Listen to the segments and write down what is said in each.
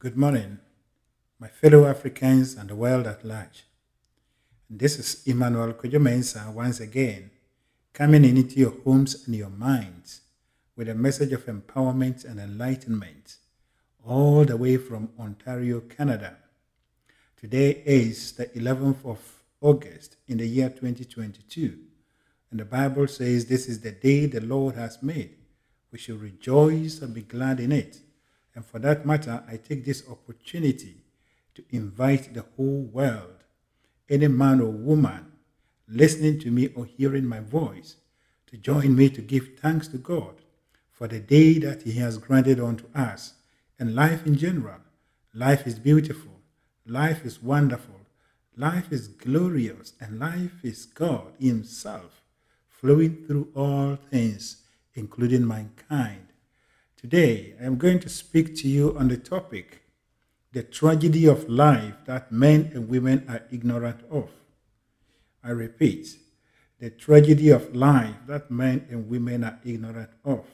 Good morning, my fellow Africans and the world at large. This is Emmanuel Kojomensa once again, coming into your homes and your minds with a message of empowerment and enlightenment, all the way from Ontario, Canada. Today is the 11th of August in the year 2022, and the Bible says this is the day the Lord has made. We should rejoice and be glad in it. And for that matter, I take this opportunity to invite the whole world, any man or woman listening to me or hearing my voice, to join me to give thanks to God for the day that He has granted unto us and life in general. Life is beautiful. Life is wonderful. Life is glorious. And life is God Himself flowing through all things, including mankind. Today, I am going to speak to you on the topic, the tragedy of life that men and women are ignorant of. I repeat, the tragedy of life that men and women are ignorant of.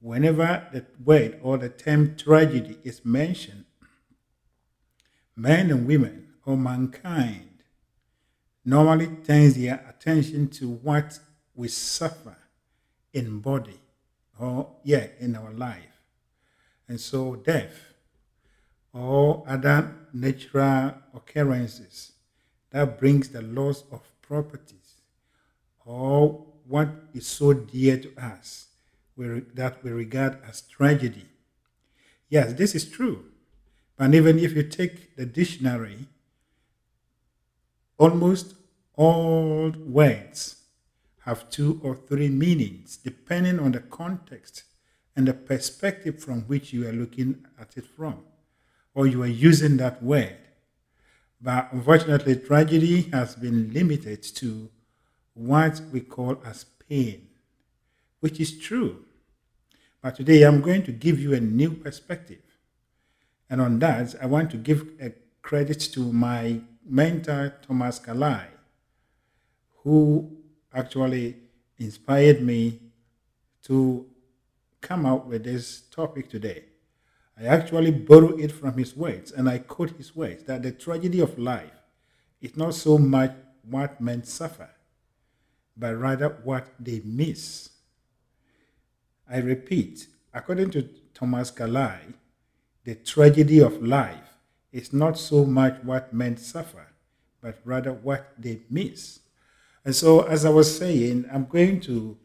Whenever the word or the term tragedy is mentioned, men and women or mankind normally turns their attention to what we suffer in body. In our life. And so death or other natural occurrences that brings the loss of properties or what is so dear to us that we regard as tragedy. Yes, this is true. But even if you take the dictionary, almost all words have two or three meanings depending on the context and the perspective from which you are looking at it from, or you are using that word. But unfortunately, tragedy has been limited to what we call as pain, which is true. But today I'm going to give you a new perspective. And on that, I want to give a credit to my mentor, Thomas Kalai, who actually inspired me to come out with this topic today. I actually borrow it from his words, and I quote his words, that the tragedy of life is not so much what men suffer, but rather what they miss. I repeat, according to Thomas Carlyle, the tragedy of life is not so much what men suffer, but rather what they miss. And so, as I was saying, I'm going to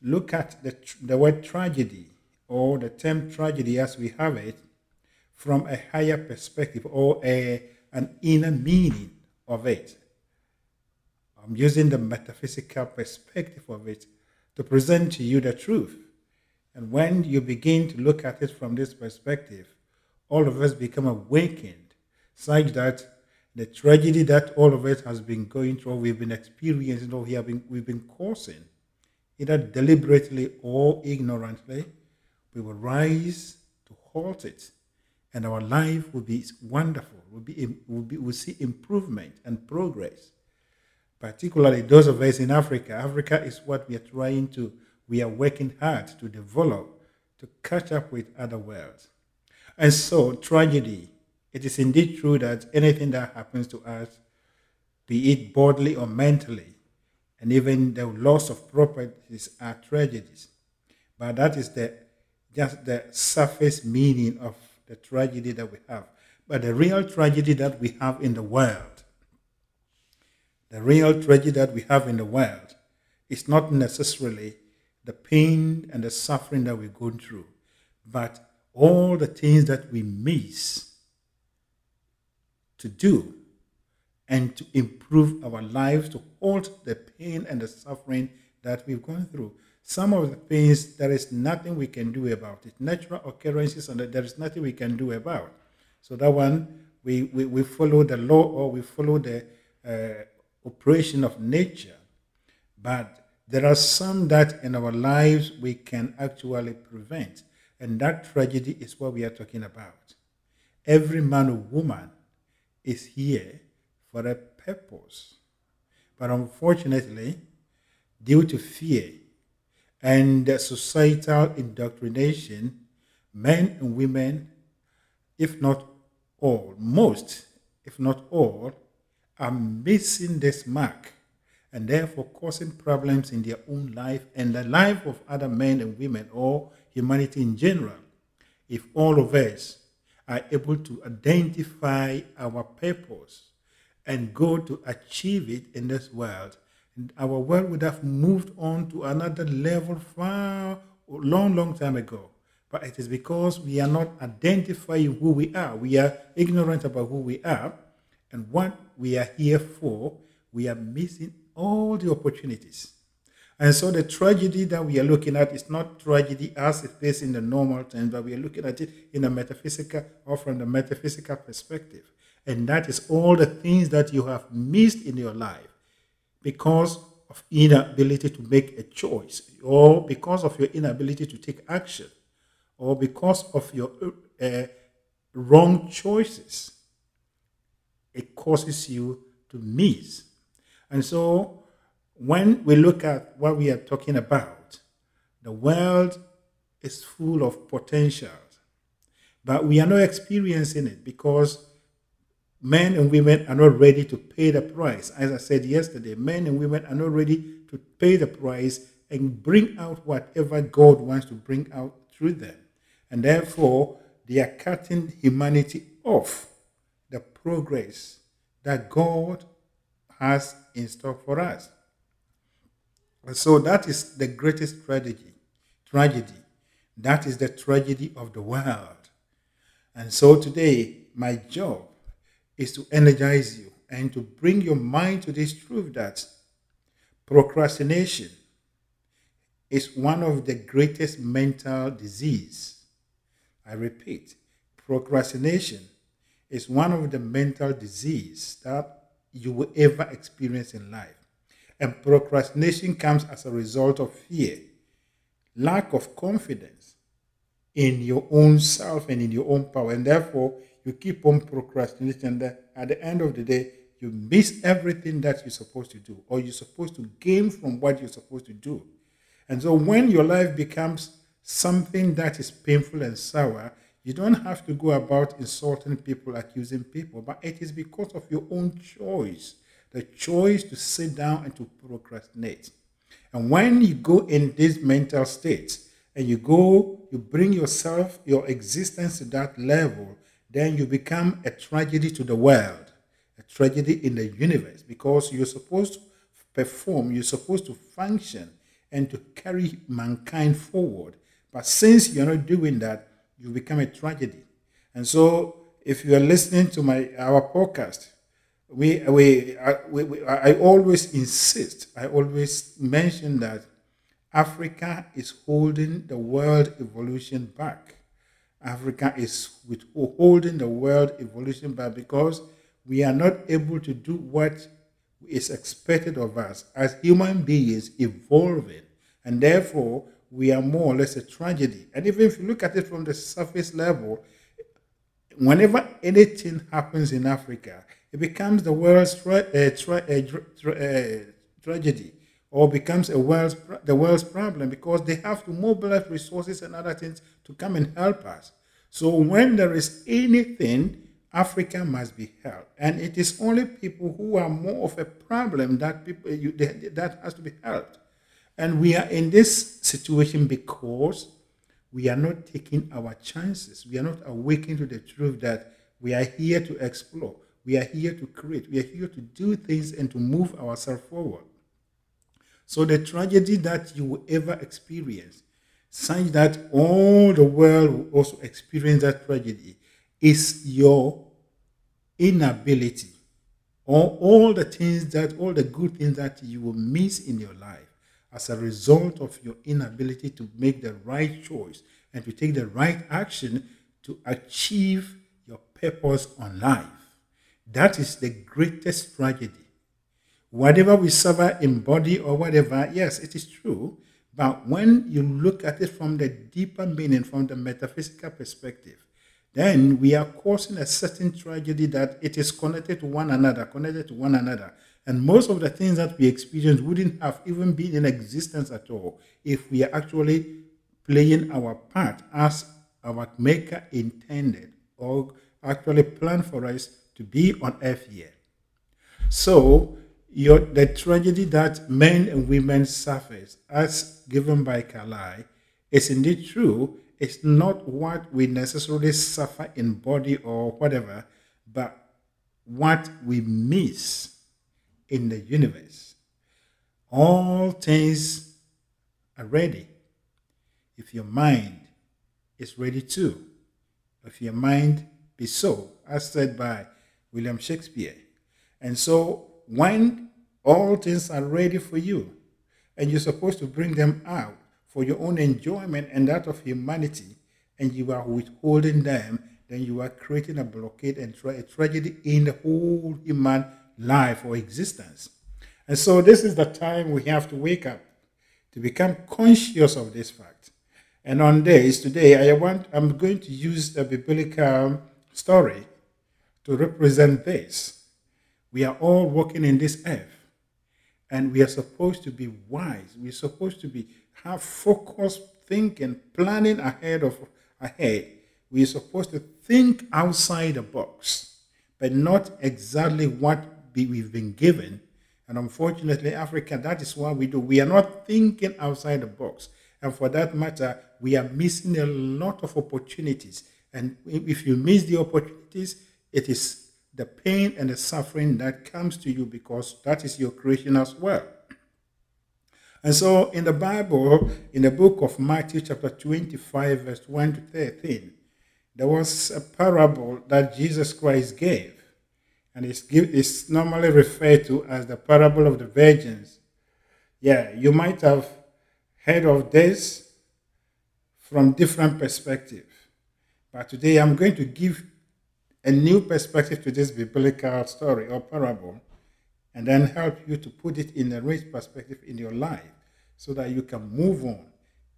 look at the word tragedy or the term tragedy as we have it from a higher perspective or an inner meaning of it. I'm using the metaphysical perspective of it to present to you the truth. And when you begin to look at it from this perspective, all of us become awakened such that the tragedy that all of us has been going through, we've been experiencing, or we've been causing, either deliberately or ignorantly, we will rise to halt it, and our life will be wonderful. We'll see improvement and progress. Particularly those of us in Africa. Africa is what we are working hard to develop, to catch up with other worlds. And so tragedy. It is indeed true that anything that happens to us, be it bodily or mentally, and even the loss of properties are tragedies. But that is just the surface meaning of the tragedy that we have. But the real tragedy that we have in the world, is not necessarily the pain and the suffering that we're going through, but all the things that we miss to do and to improve our lives, to halt the pain and the suffering that we've gone through. Some of the pains, there is nothing we can do about it. Natural occurrences, and there is nothing we can do about. So that one, we follow the law, or we follow the operation of nature. But there are some that in our lives we can actually prevent. And that tragedy is what we are talking about. Every man or woman is here for a purpose. But unfortunately, due to fear and societal indoctrination, men and women if not all, most, if not all, are missing this mark and therefore causing problems in their own life and the life of other men and women or humanity in general. If all of us are able to identify our purpose and go to achieve it in this world, our world would have moved on to another level far, long time ago. But it is because we are not identifying who we are. We are ignorant about who we are and what we are here for. We are missing all the opportunities. And so the tragedy that we are looking at is not tragedy as it is in the normal terms, but we are looking at it in a metaphysical or from the metaphysical perspective. And that is all the things that you have missed in your life because of inability to make a choice, or because of your inability to take action, or because of your wrong choices. It causes you to miss. And so when we look at what we are talking about, the world is full of potential, but we are not experiencing it because men and women are not ready to pay the price. As I said yesterday, men and women are not ready to pay the price and bring out whatever God wants to bring out through them. And therefore, they are cutting humanity off the progress that God has in store for us. And so that is the greatest tragedy. That is the tragedy of the world. And so today, my job is to energize you and to bring your mind to this truth that procrastination is one of the greatest mental diseases. I repeat, procrastination is one of the mental diseases that you will ever experience in life. And procrastination comes as a result of fear, lack of confidence in your own self and in your own power. And therefore, you keep on procrastinating, and at the end of the day, you miss everything that you're supposed to do, or you're supposed to gain from what you're supposed to do. And so when your life becomes something that is painful and sour, you don't have to go about insulting people, accusing people, but it is because of your own choice, the choice to sit down and to procrastinate. And when you go in this mental state and you bring yourself, your existence to that level, then you become a tragedy to the world, a tragedy in the universe, because you're supposed to perform, you're supposed to function and to carry mankind forward. But since you're not doing that, you become a tragedy. And so if you are listening to our podcast, I always insist, I always mention that Africa is holding the world evolution back. Africa is withholding the world evolution back because we are not able to do what is expected of us as human beings evolving. And therefore, we are more or less a tragedy. And even if you look at it from the surface level, whenever anything happens in Africa, it becomes the world's tragedy, or becomes the world's problem, because they have to mobilize resources and other things to come and help us. So when there is anything, Africa must be helped, and it is only people who are more of a problem that has to be helped. And we are in this situation because we are not taking our chances. We are not awakening to the truth that we are here to explore. We are here to create. We are here to do things and to move ourselves forward. So the tragedy that you will ever experience, such that all the world will also experience that tragedy, is your inability, or all the good things that you will miss in your life as a result of your inability to make the right choice and to take the right action to achieve your purpose on life. That is the greatest tragedy. Whatever we suffer in body or whatever, yes, it is true. But when you look at it from the deeper meaning, from the metaphysical perspective, then we are causing a certain tragedy that it is connected to one another. And most of the things that we experience wouldn't have even been in existence at all if we are actually playing our part as our Maker intended or actually planned for us to be on earth here. So the tragedy that men and women suffer, as given by Kalai, is indeed true. It's not what we necessarily suffer in body or whatever, but what we miss in the universe. All things are ready if your mind is ready too. If your mind be so, as said by William Shakespeare. And so when all things are ready for you, and you're supposed to bring them out for your own enjoyment and that of humanity, and you are withholding them, then you are creating a blockade and a tragedy in the whole human life or existence. And so this is the time we have to wake up, to become conscious of this fact. And on this, today, I'm going to use a biblical story to represent this. We are all walking in this earth, and we are supposed to be wise. We're supposed to have focused thinking, planning ahead. We're supposed to think outside the box, but not exactly what we've been given. And unfortunately, Africa, that is what we do. We are not thinking outside the box. And for that matter, we are missing a lot of opportunities. And if you miss the opportunities, it is the pain and the suffering that comes to you, because that is your creation as well. And so in the Bible, in the book of Matthew chapter 25, verse 1 to 13, there was a parable that Jesus Christ gave. And it's normally referred to as the parable of the virgins. Yeah, you might have heard of this from different perspectives. But today I'm going to give a new perspective to this biblical story or parable, and then help you to put it in a rich perspective in your life, so that you can move on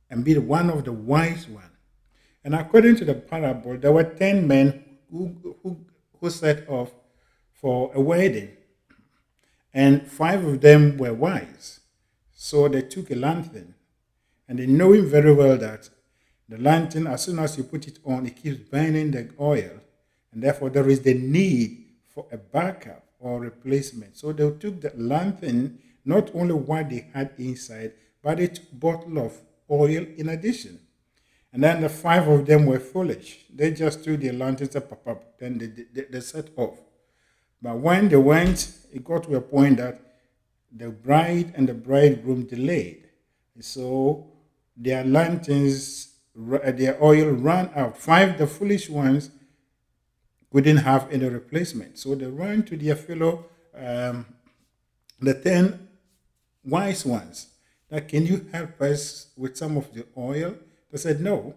and be one of the wise ones. And according to the parable, there were 10 men who set off for a wedding, and 5 of them were wise. So they took a lantern, and they knowing very well that the lantern, as soon as you put it on, it keeps burning the oil, and therefore there is the need for a backup or replacement. So they took the lantern, not only what they had inside, but a bottle of oil in addition. And then the 5 of them were foolish. They just threw their lanterns up, then they set off. But when they went, it got to a point that the bride and the bridegroom delayed. So their lanterns, their oil ran out. 5, the foolish ones, couldn't have any replacement. So they ran to their fellow, the 10 wise ones, that, can you help us with some of the oil? They said, no,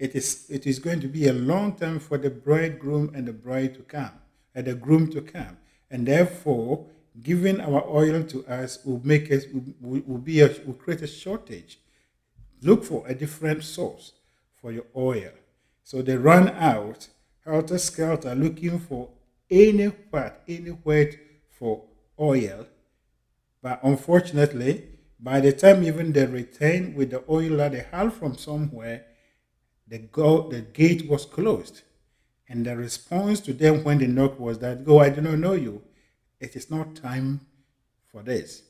it is going to be a long time for the bridegroom and the bride to come, and the groom to come. And therefore, giving our oil to us will create a shortage. Look for a different source for your oil. So they ran out, helter-skelter, looking for anywhere for oil. But unfortunately, by the time even they returned with the oil that they had from somewhere, the gate was closed. And the response to them when they knocked was that, "Go, I do not know you. It is not time for this.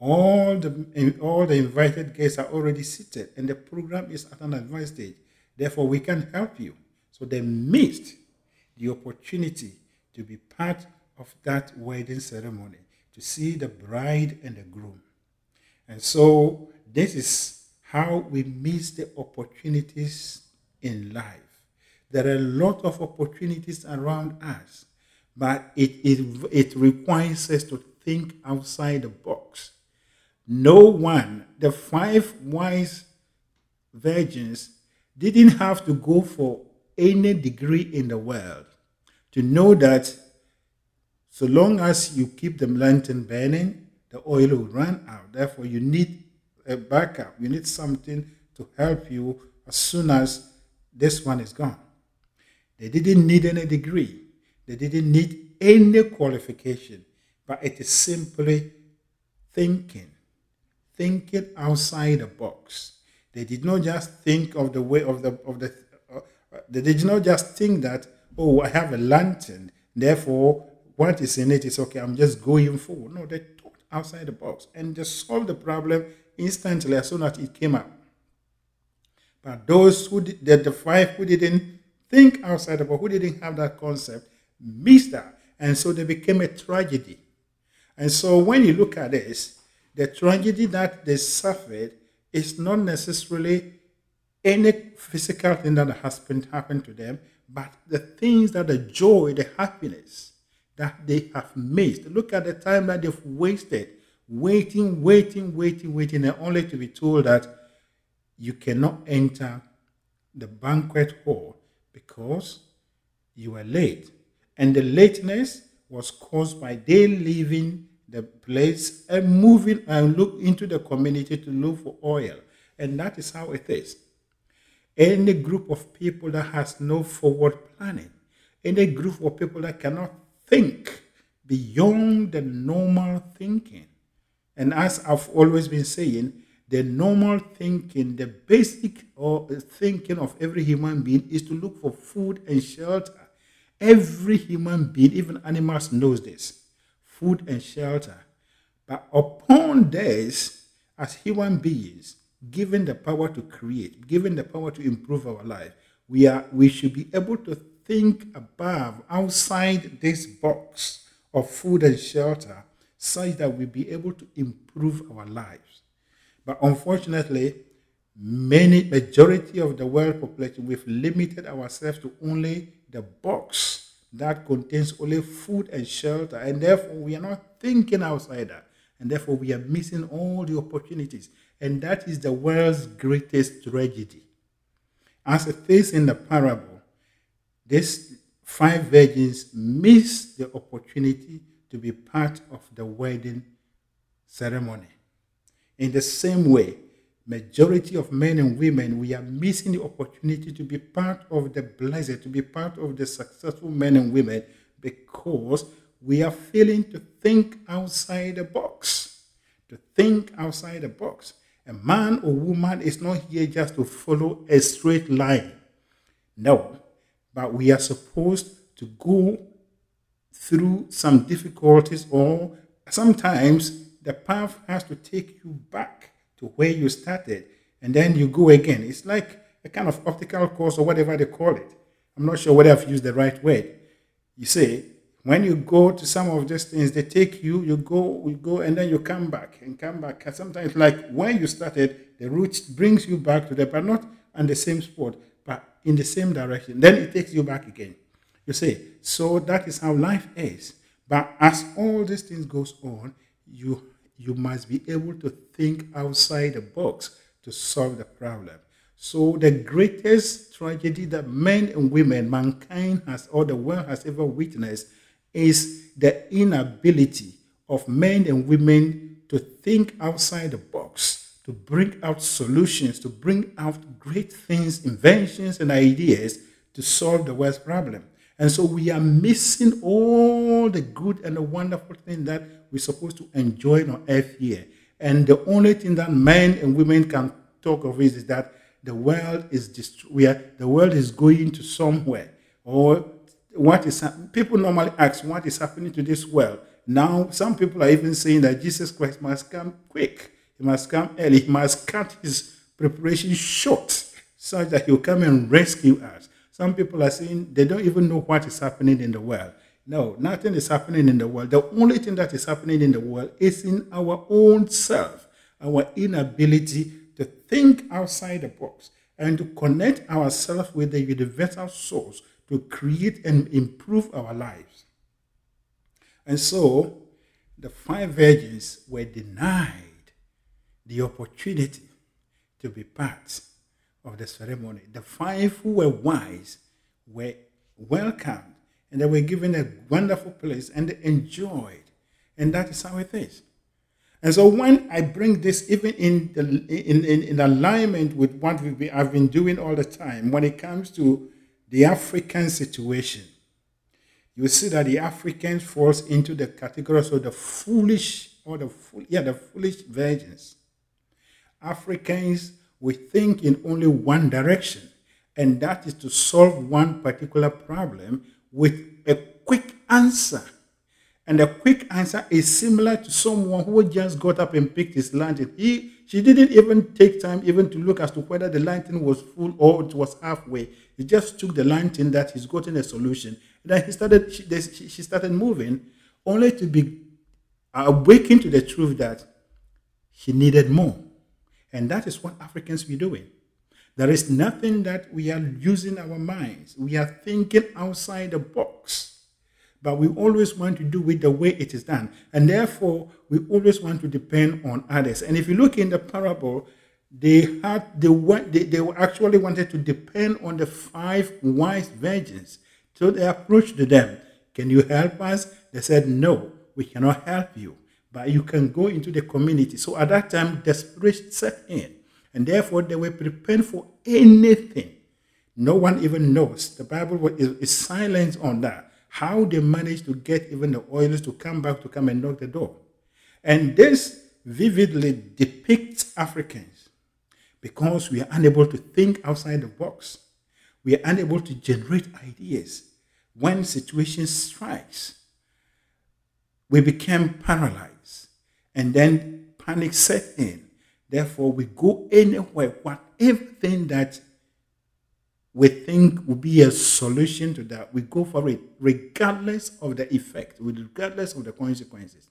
All the invited guests are already seated, and the program is at an advanced stage. Therefore, we can't help you." So they missed the opportunity to be part of that wedding ceremony, to see the bride and the groom. And so this is how we miss the opportunities in life. There are a lot of opportunities around us, but it requires us to think outside the box. No one, the 5 wise virgins, didn't have to go for any degree in the world to know that so long as you keep the lantern burning, the oil will run out. Therefore, you need a backup. You need something to help you as soon as this one is gone. They didn't need any degree. They didn't need any qualification. But it is simply thinking outside the box. They did not just think of the way of the They did not just think that, oh, I have a lantern, therefore what is in it is okay, I'm just going forward. No, they thought outside the box and they solved the problem instantly as soon as it came up. But those who did, the five who didn't think outside the box, who didn't have that concept, missed that. And so they became a tragedy. And so when you look at this, the tragedy that they suffered is not necessarily any physical thing that happened to them, but the things that the joy, the happiness that they have missed. Look at the time that they've wasted, waiting, and only to be told that you cannot enter the banquet hall because you were late. And the lateness was caused by they leaving the place and moving and look into the community to look for oil. And that is how it is. Any group of people that has no forward planning, any group of people that cannot think beyond the normal thinking. And as I've always been saying, the normal thinking, the basic thinking of every human being is to look for food and shelter. Every human being, even animals, knows this. Food and shelter. But upon this, as human beings, given the power to create, given the power to improve our life, we should be able to think above, outside this box of food and shelter, such that we'll be able to improve our lives. But unfortunately, majority of the world population, we've limited ourselves to only the box that contains only food and shelter, and therefore we are not thinking outside that, and therefore we are missing all the opportunities, and that is the world's greatest tragedy. As it is in the parable, these five virgins missed the opportunity to be part of the wedding ceremony. In the same way, majority of men and women, we are missing the opportunity to be part of the blessed, to be part of the successful men and women, because we are failing to think outside the box. To think outside the box. A man or woman is not here just to follow a straight line. No. But we are supposed to go through some difficulties, or sometimes the path has to take you back to where you started, and then you go again. It's like a kind of optical course or whatever they call it. I'm not sure whether I've used the right word. You see, when you go to some of these things, they take you, you go, and then you come back. And sometimes, like where you started, the route brings you back to there, but not on the same spot, but in the same direction. Then it takes you back again. You see, so that is how life is. But as all these things goes on, you must be able to think outside the box to solve the problem. So the greatest tragedy that men and women, mankind has, or the world has ever witnessed, is the inability of men and women to think outside the box, to bring out solutions, to bring out great things, inventions and ideas to solve the world's problem. And so we are missing all the good and the wonderful things that we're supposed to enjoy on earth here. And the only thing that men and women can talk of is that the world is the world is going to somewhere. Or what is people normally ask, what is happening to this world? Now some people are even saying that Jesus Christ must come quick. He must come early. He must cut his preparation short such that he'll come and rescue us. Some people are saying they don't even know what is happening in the world. No, nothing is happening in the world. The only thing that is happening in the world is in our own self, our inability to think outside the box and to connect ourselves with the universal source to create and improve our lives. And so, the five virgins were denied the opportunity to be part of the ceremony. The five who were wise were welcomed, and they were given a wonderful place, and they enjoyed, and that is how it is. And so, when I bring this even in alignment with what I've been doing all the time, when it comes to the African situation, you see that the Africans falls into the category of the foolish virgins. Africans, we think in only one direction, and that is to solve one particular problem with a quick answer. And a quick answer is similar to someone who just got up and picked his lantern. She didn't even take time even to look as to whether the lantern was full or it was halfway. He just took the lantern that he's gotten a solution. Then she started moving, only to be awakened to the truth that she needed more. And that is what Africans be doing. There is nothing that we are using our minds. We are thinking outside the box. But we always want to do it the way it is done. And therefore, we always want to depend on others. And if you look in the parable, they actually wanted to depend on the 5 wise virgins. So they approached them. Can you help us? They said, no, we cannot help you. But you can go into the community. So at that time, desperation set in. And therefore, they were prepared for anything. No one even knows. The Bible is silent on that. How they managed to get even the oilers to come back and knock the door. And this vividly depicts Africans, because we are unable to think outside the box. We are unable to generate ideas. When situation strikes, we become paralyzed, and then panic sets in. Therefore, we go anywhere, whatever thing that we think will be a solution to that, we go for it, regardless of the effect, regardless of the consequences.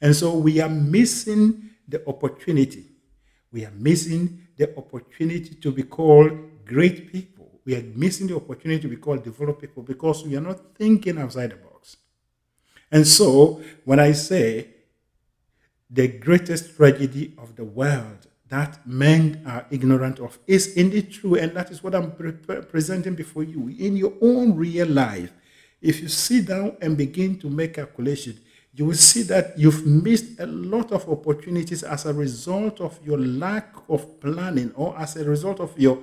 And so we are missing the opportunity. We are missing the opportunity to be called great people. We are missing the opportunity to be called developed people, because we are not thinking outside the box. And so when I say the greatest tragedy of the world that men are ignorant of is indeed true, and that is what I'm presenting before you. In your own real life, if you sit down and begin to make calculations, you will see that you've missed a lot of opportunities as a result of your lack of planning, or as a result of your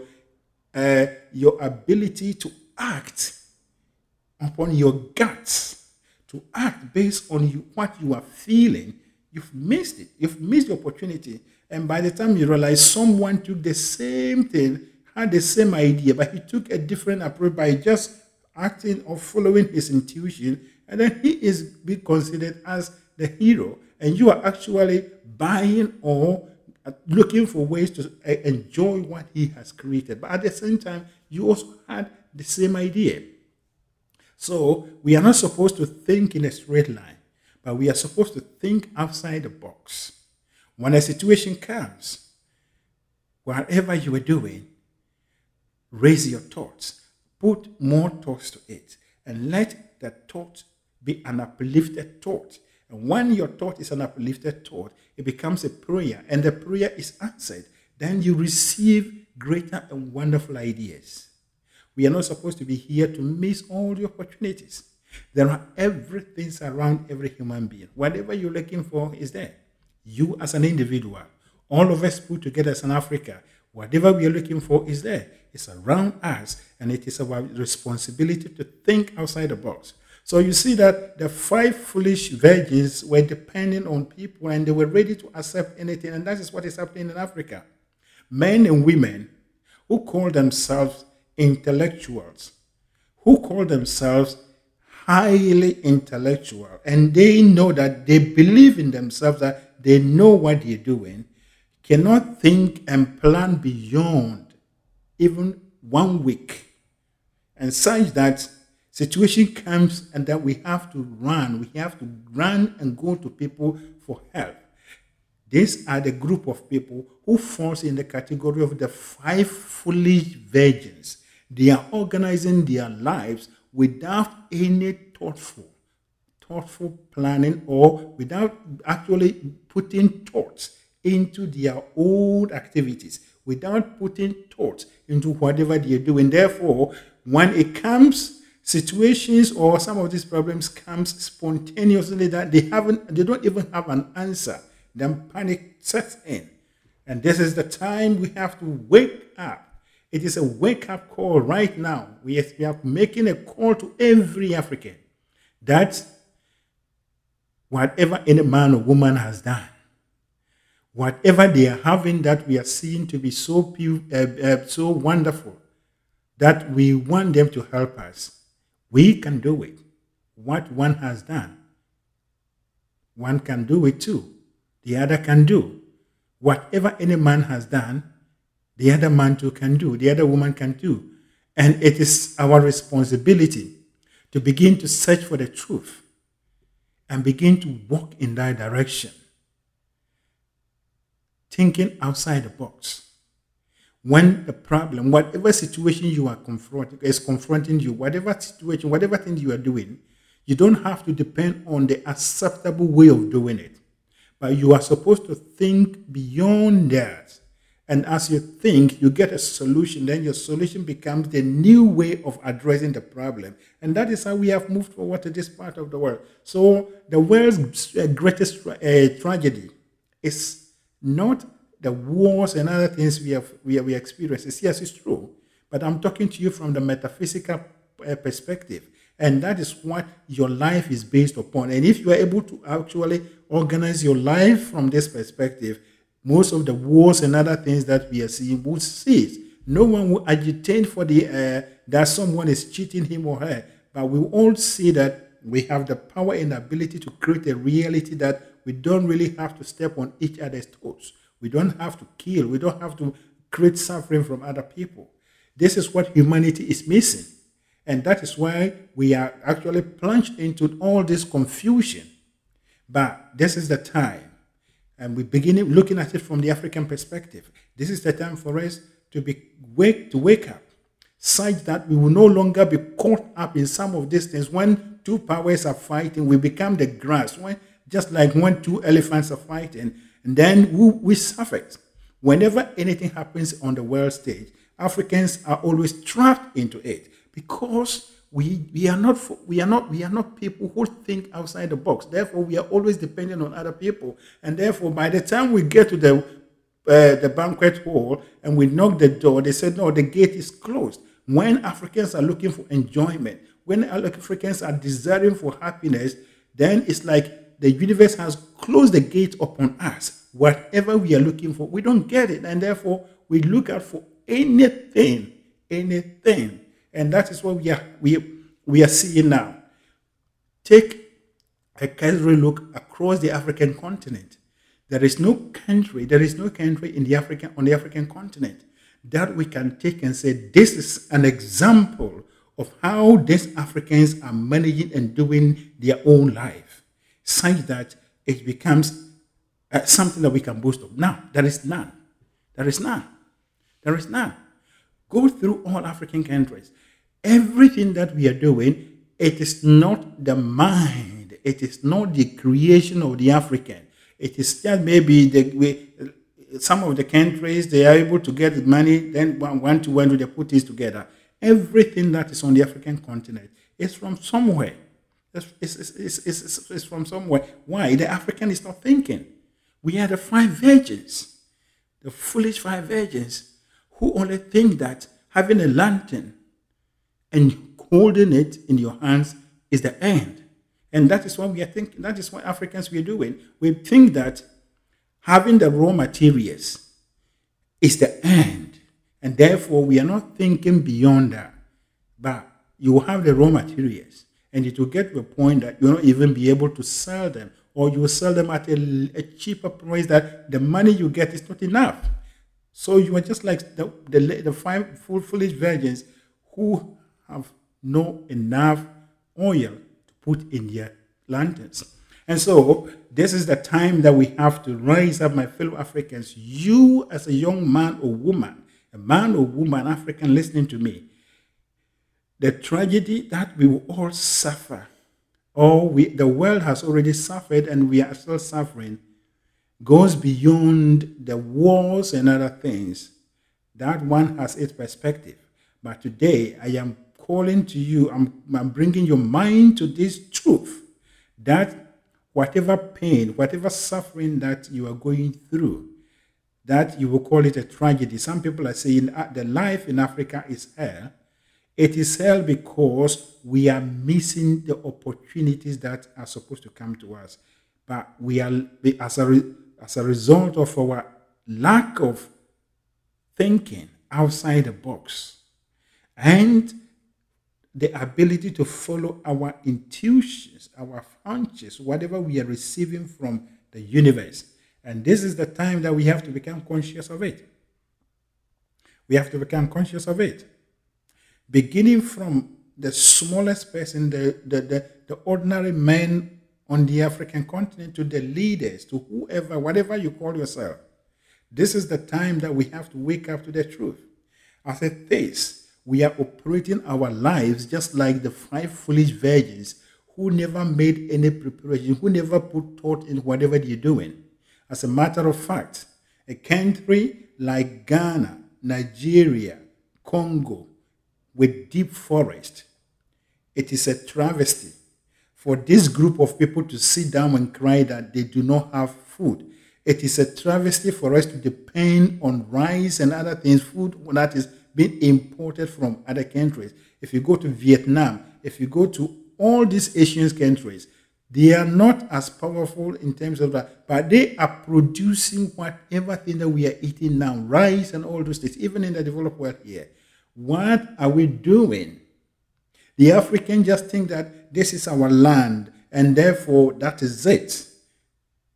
ability to act upon your guts, to act based on what you are feeling. You've missed it. You've missed the opportunity. And by the time you realize, someone took the same thing, had the same idea, but he took a different approach by just acting or following his intuition, and then he is being considered as the hero, and you are actually buying or looking for ways to enjoy what he has created. But at the same time, you also had the same idea. So we are not supposed to think in a straight line, but we are supposed to think outside the box. When a situation comes, whatever you are doing, raise your thoughts. Put more thoughts to it. And let that thought be an uplifted thought. And when your thought is an uplifted thought, it becomes a prayer. And the prayer is answered. Then you receive greater and wonderful ideas. We are not supposed to be here to miss all the opportunities. There are everything around every human being. Whatever you're looking for is there. You as an individual, all of us put together as an Africa, whatever we are looking for is there. It's around us, and it is our responsibility to think outside the box. So you see that the 5 foolish virgins were dependent on people, and they were ready to accept anything, and that is what is happening in Africa. Men and women who call themselves intellectuals, who call themselves highly intellectual, and they know that they believe in themselves, that they know what they're doing, cannot think and plan beyond even 1 week. And such that situation comes and that we have to run. We have to run and go to people for help. These are the group of people who falls in the category of the 5 foolish virgins. They are organizing their lives without any thoughtful planning, or without actually putting thoughts into their old activities, without putting thoughts into whatever they're doing. Therefore, when it comes, situations or some of these problems comes spontaneously that they don't even have an answer. Then panic sets in. And this is the time we have to wake up. It is a wake-up call right now. We are making a call to every African that whatever any man or woman has done, whatever they are having that we are seeing to be so wonderful, that we want them to help us, we can do it. What one has done, one can do it too. The other can do. Whatever any man has done, the other man too can do. The other woman can do. And it is our responsibility to begin to search for the truth and begin to walk in that direction, thinking outside the box. When the problem, whatever situation you are confronting, is confronting you, whatever situation, whatever thing you are doing, you don't have to depend on the acceptable way of doing it. But you are supposed to think beyond that. And as you think, you get a solution. Then your solution becomes the new way of addressing the problem. And that is how we have moved forward to this part of the world. So the world's greatest tragedy is not the wars and other things we experience. Yes, it's true. But I'm talking to you from the metaphysical perspective. And that is what your life is based upon. And if you are able to actually organize your life from this perspective, most of the wars and other things that we are seeing will cease. No one will agitate for the that someone is cheating him or her. But we all see that we have the power and ability to create a reality that we don't really have to step on each other's toes. We don't have to kill. We don't have to create suffering from other people. This is what humanity is missing. And that is why we are actually plunged into all this confusion. But this is the time. And we begin looking at it from the African perspective. This is the time for us to wake up, such that we will no longer be caught up in some of these things. When two powers are fighting, we become the grass. Just like when two elephants are fighting, and then we suffer. Whenever anything happens on the world stage, Africans are always trapped into it. Because we are not people who think outside the box. Therefore, we are always dependent on other people. And therefore, by the time we get to the banquet hall and we knock the door, they said, no, the gate is closed. When Africans are looking for enjoyment, when Africans are desiring for happiness, then it's like the universe has closed the gate upon us. Whatever we are looking for, we don't get it. And therefore, we look out for anything. And that is what we are seeing now. Take a cursory look across the African continent. There is no country on the African continent that we can take and say this is an example of how these Africans are managing and doing their own life, such that it becomes something that we can boast of. Now, there is none. Go through all African countries. Everything that we are doing, it is not the mind. It is not the creation of the African. It is just maybe some of the countries, they are able to get money, then one to one they put this together. Everything that is on the African continent is from somewhere. It's from somewhere. Why? The African is not thinking. We are the five virgins, the foolish five virgins, who only think that having a lantern and holding it in your hands is the end. And that is what we are thinking. That is what Africans we are doing. We think that having the raw materials is the end. And therefore, we are not thinking beyond that. But you will have the raw materials. And it will get to a point that you will not even be able to sell them. Or you will sell them at a cheaper price that the money you get is not enough. So you are just like the five foolish virgins who have no enough oil to put in their lanterns. And so this is the time that we have to rise up, my fellow Africans. You as a young man or woman, a man or woman, African listening to me, the tragedy that we will all suffer, or the world has already suffered and we are still suffering, goes beyond the wars and other things. That one has its perspective. But today, I am calling to you, I'm bringing your mind to this truth, that whatever pain, whatever suffering that you are going through, that you will call it a tragedy. Some people are saying the life in Africa is hell. It is hell because we are missing the opportunities that are supposed to come to us. But we are, as a result of our lack of thinking outside the box, and the ability to follow our intuitions, our hunches, whatever we are receiving from the universe. And this is the time that we have to become conscious of it. We have to become conscious of it. Beginning from the smallest person, the ordinary man on the African continent, to the leaders, to whoever, whatever you call yourself. This is the time that we have to wake up to the truth. As a theist, we are operating our lives just like the five foolish virgins who never made any preparation, who never put thought in whatever they're doing. As a matter of fact, a country like Ghana, Nigeria, Congo, with deep forest, it is a travesty for this group of people to sit down and cry that they do not have food. It is a travesty for us to depend on rice and other things, food that is being imported from other countries. If you go to Vietnam, if you go to all these Asian countries, they are not as powerful in terms of that, but they are producing whatever thing that we are eating now, rice and all those things, even in the developed world here. What are we doing? The Africans just think that this is our land and therefore that is it.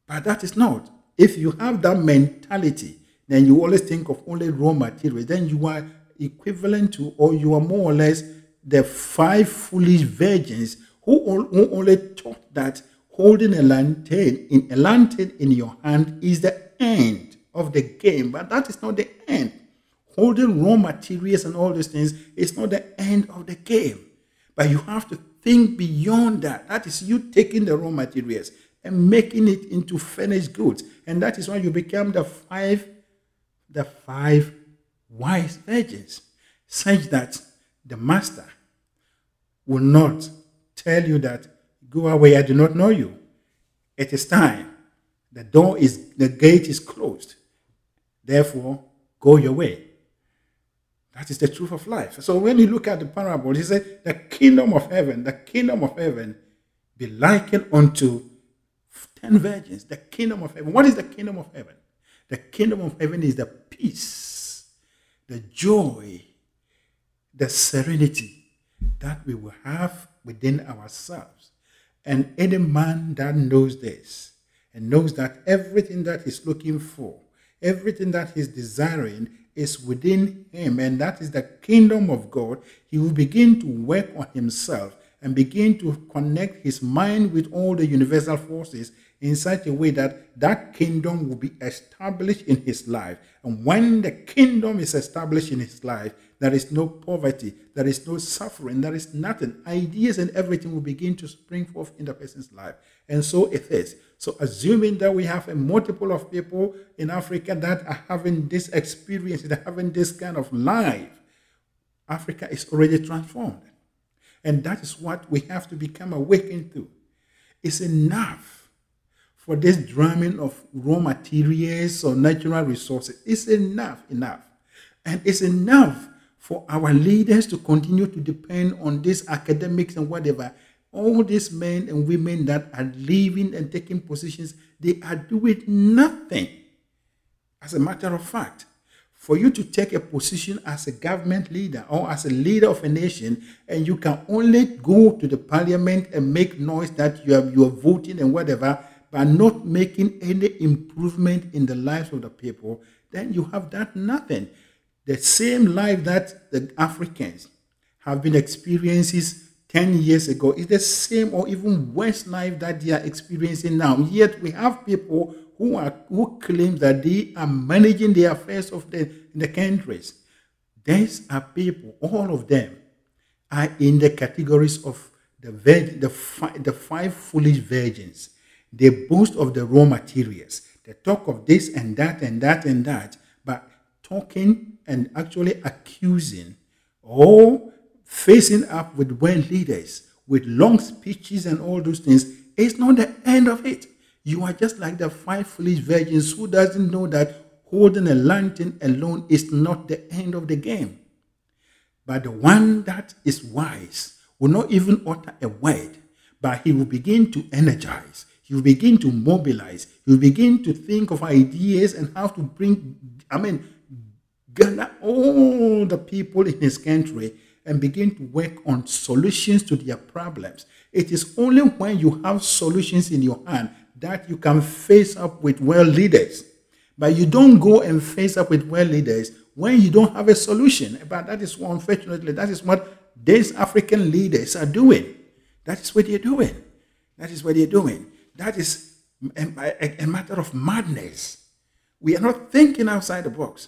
But that is not. If you have that mentality, then you always think of only raw materials. Then you are equivalent to, or you are more or less, the five foolish virgins who only thought that holding a lantern in your hand is the end of the game. But that is not the end. Holding raw materials and all these things is not the end of the game. But you have to think beyond that. That is you taking the raw materials and making it into finished goods. And that is why you become the five wise virgins, such that the master will not tell you that, go away, I do not know you. It is time. The gate is closed. Therefore, go your way. That is the truth of life. So when you look at the parable, he said, the kingdom of heaven be likened unto 10 virgins, the kingdom of heaven. What is the kingdom of heaven? The kingdom of heaven is the peace, the joy, the serenity that we will have within ourselves. And any man that knows this and knows that everything that he's looking for, everything that he's desiring is within him, and that is the kingdom of God, he will begin to work on himself and begin to connect his mind with all the universal forces in such a way that that kingdom will be established in his life. And when the kingdom is established in his life, there is no poverty, there is no suffering, there is nothing. Ideas and everything will begin to spring forth in the person's life. And so it is. So assuming that we have a multiple of people in Africa that are having this experience, that are having this kind of life, Africa is already transformed. And that is what we have to become awakened to. It's enough for this drumming of raw materials or natural resources. It's enough. And it's enough for our leaders to continue to depend on these academics and whatever. All these men and women that are living and taking positions, they are doing nothing. As a matter of fact, for you to take a position as a government leader or as a leader of a nation, and you can only go to the parliament and make noise that you are voting and whatever, but not making any improvement in the lives of the people, then you have done nothing. The same life that the Africans have been experiencing 10 years ago is the same or even worse life that they are experiencing now. Yet we have people who claim that they are managing the affairs of the countries. These are people, all of them, are in the categories of the five foolish virgins. They boast of the raw materials. They talk of this and that and that and that, but talking and actually accusing or facing up with well leaders, with long speeches and all those things, is not the end of it. You are just like the five foolish virgins who doesn't know that holding a lantern alone is not the end of the game. But the one that is wise will not even utter a word, but he will begin to energize, he will begin to mobilize, he will begin to think of ideas and how to gather all the people in his country and begin to work on solutions to their problems. It is only when you have solutions in your hand that you can face up with world leaders. But you don't go and face up with world leaders when you don't have a solution. But that is, unfortunately, that is what these African leaders are doing. That is what they're doing. That is a matter of madness. We are not thinking outside the box.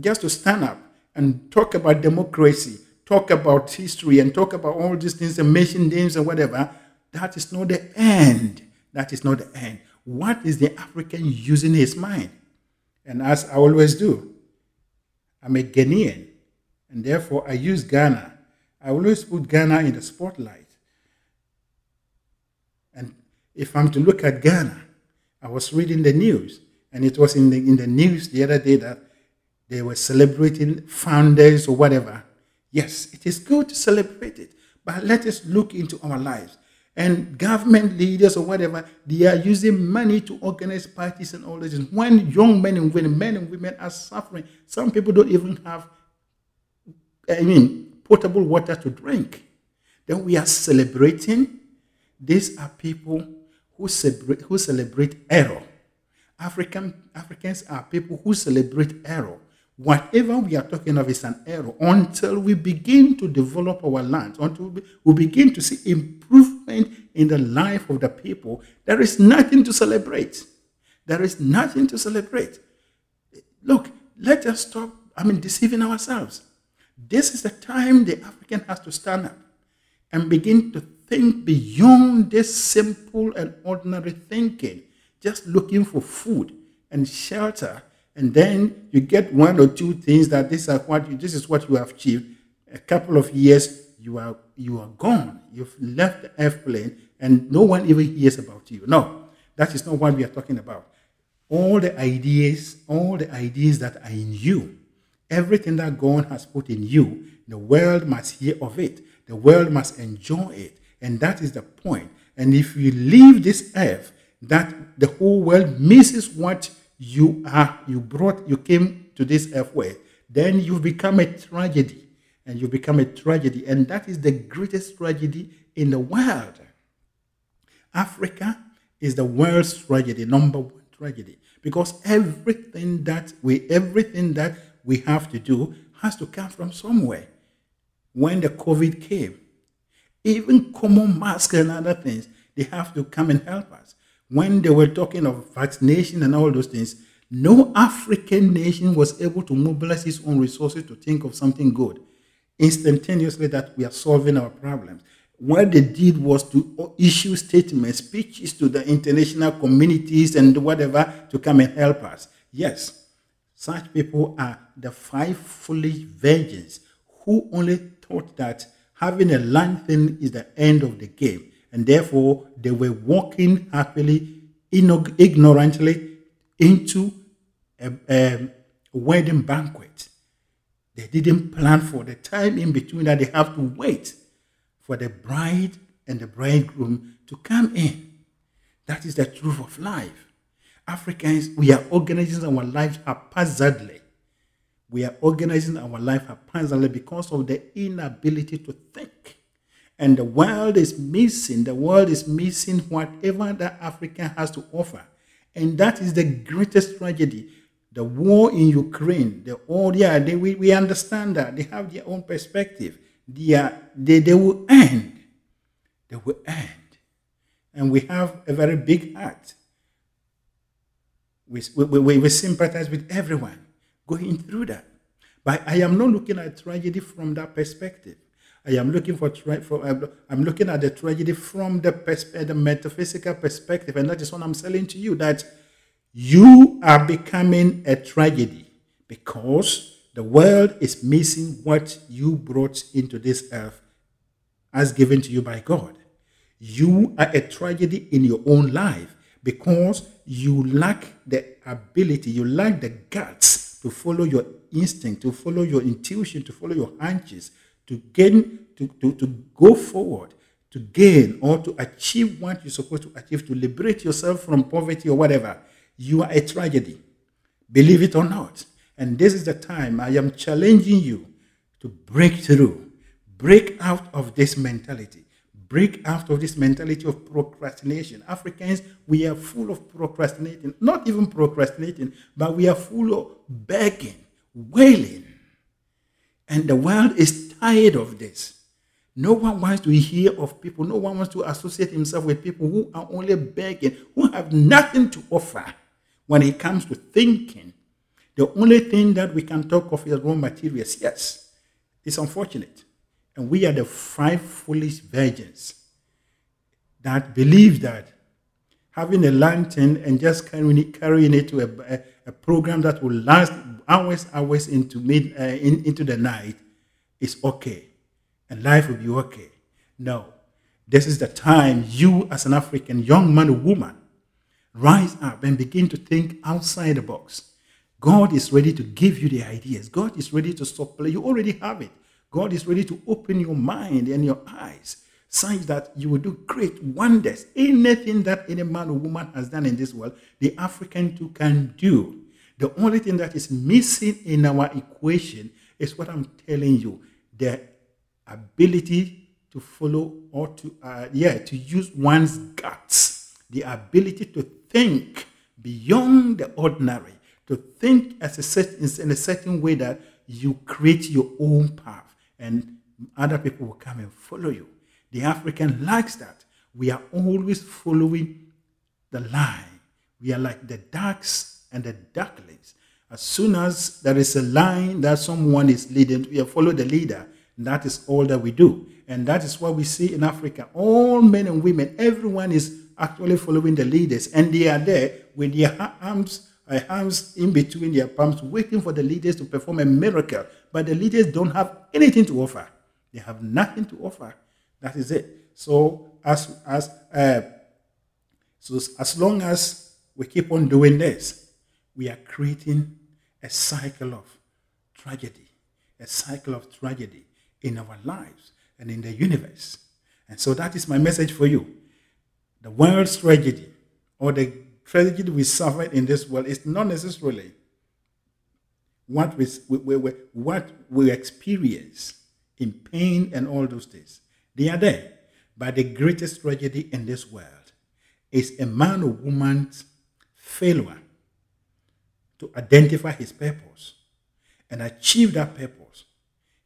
Just to stand up and talk about democracy, talk about history, and talk about all these things and mention names and whatever, that is not the end. What is the African using his mind? And as I always do, I'm a Ghanaian, and therefore I use Ghana. I always put Ghana in the spotlight. And if I'm to look at Ghana, I was reading the news, and it was in the news the other day that they were celebrating founders or whatever. Yes, it is good to celebrate it, but let us look into our lives. And government leaders or whatever, they are using money to organize parties and all this. When young men and women are suffering, some people don't even have, potable water to drink. Then we are celebrating. These are people who celebrate error. Africans are people who celebrate error. Whatever we are talking of is an error until we begin to develop our land, until we begin to see improvement in the life of the people. There is nothing to celebrate. Look, let us stop, deceiving ourselves. This is the time the African has to stand up and begin to think beyond this simple and ordinary thinking, just looking for food and shelter, and then you get one or two things that this is what you have achieved. A couple of years, you are gone. You've left the airplane, and no one even hears about you. No, that is not what we are talking about. All the ideas that are in you, everything that God has put in you, the world must hear of it. The world must enjoy it. And that is the point. And if you leave this earth, that the whole world misses what you are, you came to this earth with, then you become a tragedy. And that is the greatest tragedy in the world. Africa is the world's tragedy, number one tragedy. Because everything that we have to do has to come from somewhere. When the COVID came, even common masks and other things, they have to come and help us. When they were talking of vaccination and all those things, no African nation was able to mobilize its own resources to think of something good. Instantaneously, that we are solving our problems. What they did was to issue statements, speeches to the international communities and whatever to come and help us. Yes, such people are the five foolish virgins who only thought that having a land thing is the end of the game. And therefore, they were walking happily, ignorantly, into a wedding banquet. They didn't plan for the time in between that they have to wait for the bride and the bridegroom to come in. That is the truth of life. Africans, we are organizing our lives haphazardly. Because of the inability to think. And the world is missing whatever that Africa has to offer. And that is the greatest tragedy. The war in Ukraine, we understand that. They have their own perspective. They will end. And we have a very big heart. We sympathize with everyone going through that. But I am not looking at tragedy from that perspective. I'm looking at the tragedy from the metaphysical perspective, and that is what I'm selling to you, that you are becoming a tragedy because the world is missing what you brought into this earth as given to you by God. You are a tragedy in your own life because you lack the ability, you lack the guts to follow your instinct, to follow your intuition, to follow your hunches, to go forward, to gain or to achieve what you're supposed to achieve, to liberate yourself from poverty or whatever. You are a tragedy, believe it or not. And this is the time I am challenging you to break through, break out of this mentality. Break out of this mentality of procrastination. Africans, we are full of procrastinating, not even procrastinating, but we are full of begging, wailing. And the world is tired of this. No one wants to hear of people. No one wants to associate himself with people who are only begging, who have nothing to offer when it comes to thinking. The only thing that we can talk of is raw materials. Yes, it's unfortunate. And we are the five foolish virgins that believe that having a lantern and just carrying it to a program that will last hours into the night is okay, and life will be okay. No, this is the time you, as an African young man or woman, rise up and begin to think outside the box. God is ready to give you the ideas. God is ready to supply. You already have it. God is ready to open your mind and your eyes, such that you will do great wonders. Anything that any man or woman has done in this world, the African too can do. The only thing that is missing in our equation is what I'm telling you, the ability to follow or to use one's guts, the ability to think beyond the ordinary, to think in a certain way that you create your own path, and other people will come and follow you. The African likes that. We are always following the line. We are like the ducks and the ducklings. As soon as there is a line that someone is leading, we follow the leader. That is all that we do. And that is what we see in Africa. All men and women, everyone is actually following the leaders. And they are there with their hands in between their palms, waiting for the leaders to perform a miracle. But the leaders don't have anything to offer. They have nothing to offer. That is it. So as long as we keep on doing this, we are creating a cycle of tragedy in our lives and in the universe. And so that is my message for you. The world's tragedy, or the tragedy we suffered in this world, is not necessarily what we experience in pain and all those things. They are there. But the greatest tragedy in this world is a man or woman's failure to identify his purpose and achieve that purpose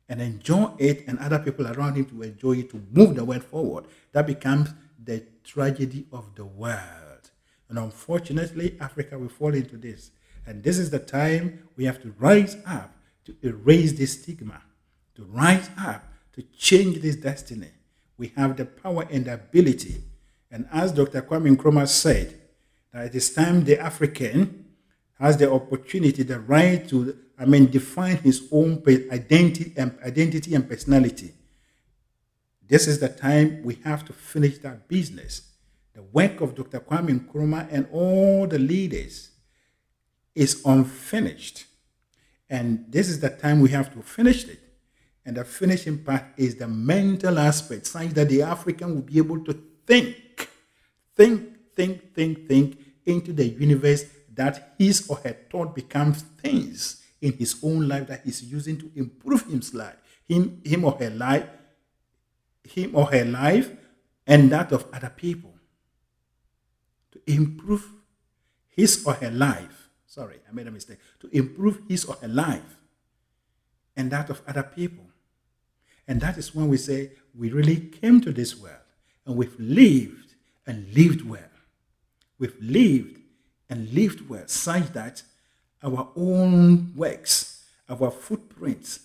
and enjoy it, and other people around him to enjoy it, to move the world forward. That becomes the tragedy of the world. And unfortunately, Africa will fall into this. And this is the time we have to rise up to erase this stigma, to rise up to change this destiny. We have the power and the ability. And as Dr. Kwame Nkrumah said, that it is time the African has the opportunity, the right to, define his own identity and personality. This is the time we have to finish that business. The work of Dr. Kwame Nkrumah and all the leaders is unfinished. And this is the time we have to finish it. And the finishing part is the mental aspect, such that the African will be able to think into the universe, that his or her thought becomes things in his own life that he's using to improve his life, him or her life, and that of other people. To improve his or her life and that of other people. And that is when we say we really came to this world and we've lived and lived well. We've lived and lived well, such that our own works, our footprints,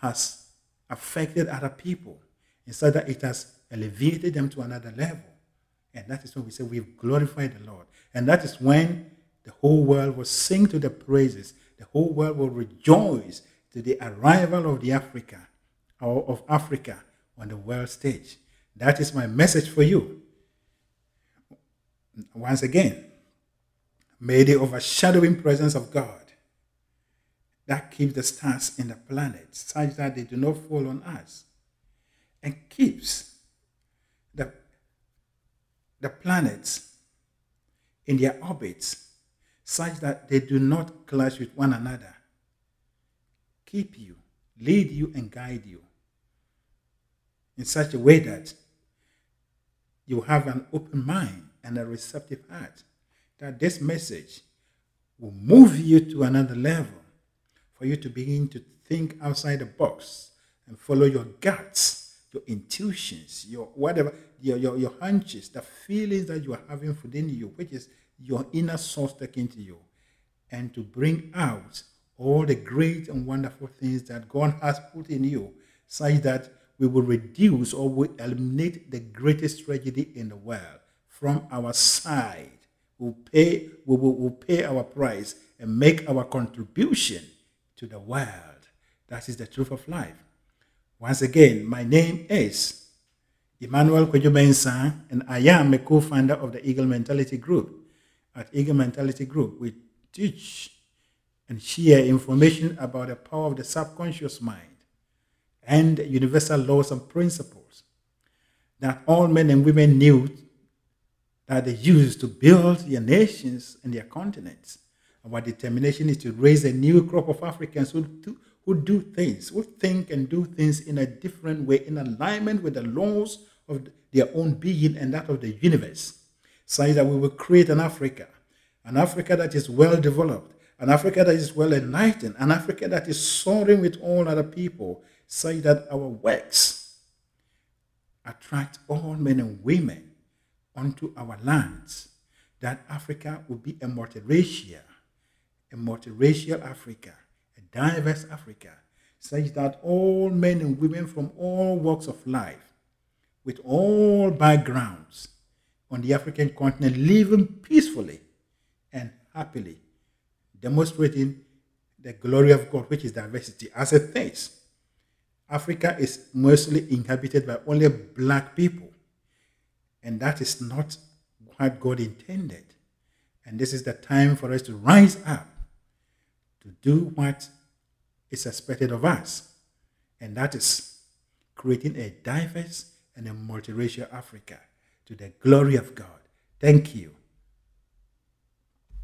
has affected other people, and so that it has elevated them to another level. And that is when we say we've glorified the Lord. And that is when the whole world will sing to the praises. The whole world will rejoice to the arrival of Africa on the world stage. That is my message for you. Once again, may the overshadowing presence of God that keeps the stars in the planet such that they do not fall on us, and keeps the planets in their orbits such that they do not clash with one another, keep you lead you and guide you in such a way that you have an open mind and a receptive heart, that this message will move you to another level, for you to begin to think outside the box and follow your guts, your intuitions, your whatever, your hunches, the feelings that you are having within you, which is your inner source taken to you, and to bring out all the great and wonderful things that God has put in you, such that we will reduce or will eliminate the greatest tragedy in the world from our side. We'll pay our price and make our contribution to the world. That is the truth of life. Once again, my name is Emmanuel Kojomensa, and I am a co-founder of the Eagle Mentality Group. At Eagle Mentality Group, we teach and share information about the power of the subconscious mind and universal laws and principles that all men and women knew that they use to build their nations and their continents. Our determination is to raise a new crop of Africans who think and do things in a different way, in alignment with the laws of their own being and that of the universe, so that we will create an Africa that is well developed, an Africa that is well enlightened, an Africa that is soaring with all other people, so that our works attract all men and women onto our lands, that Africa will be a multiracial Africa, a diverse Africa, such that all men and women from all walks of life, with all backgrounds on the African continent, living peacefully and happily, demonstrating the glory of God, which is diversity, as it is. Africa is mostly inhabited by only black people, and that is not what God intended. And this is the time for us to rise up to do what is expected of us, and that is creating a diverse and a multiracial Africa to the glory of God. Thank you.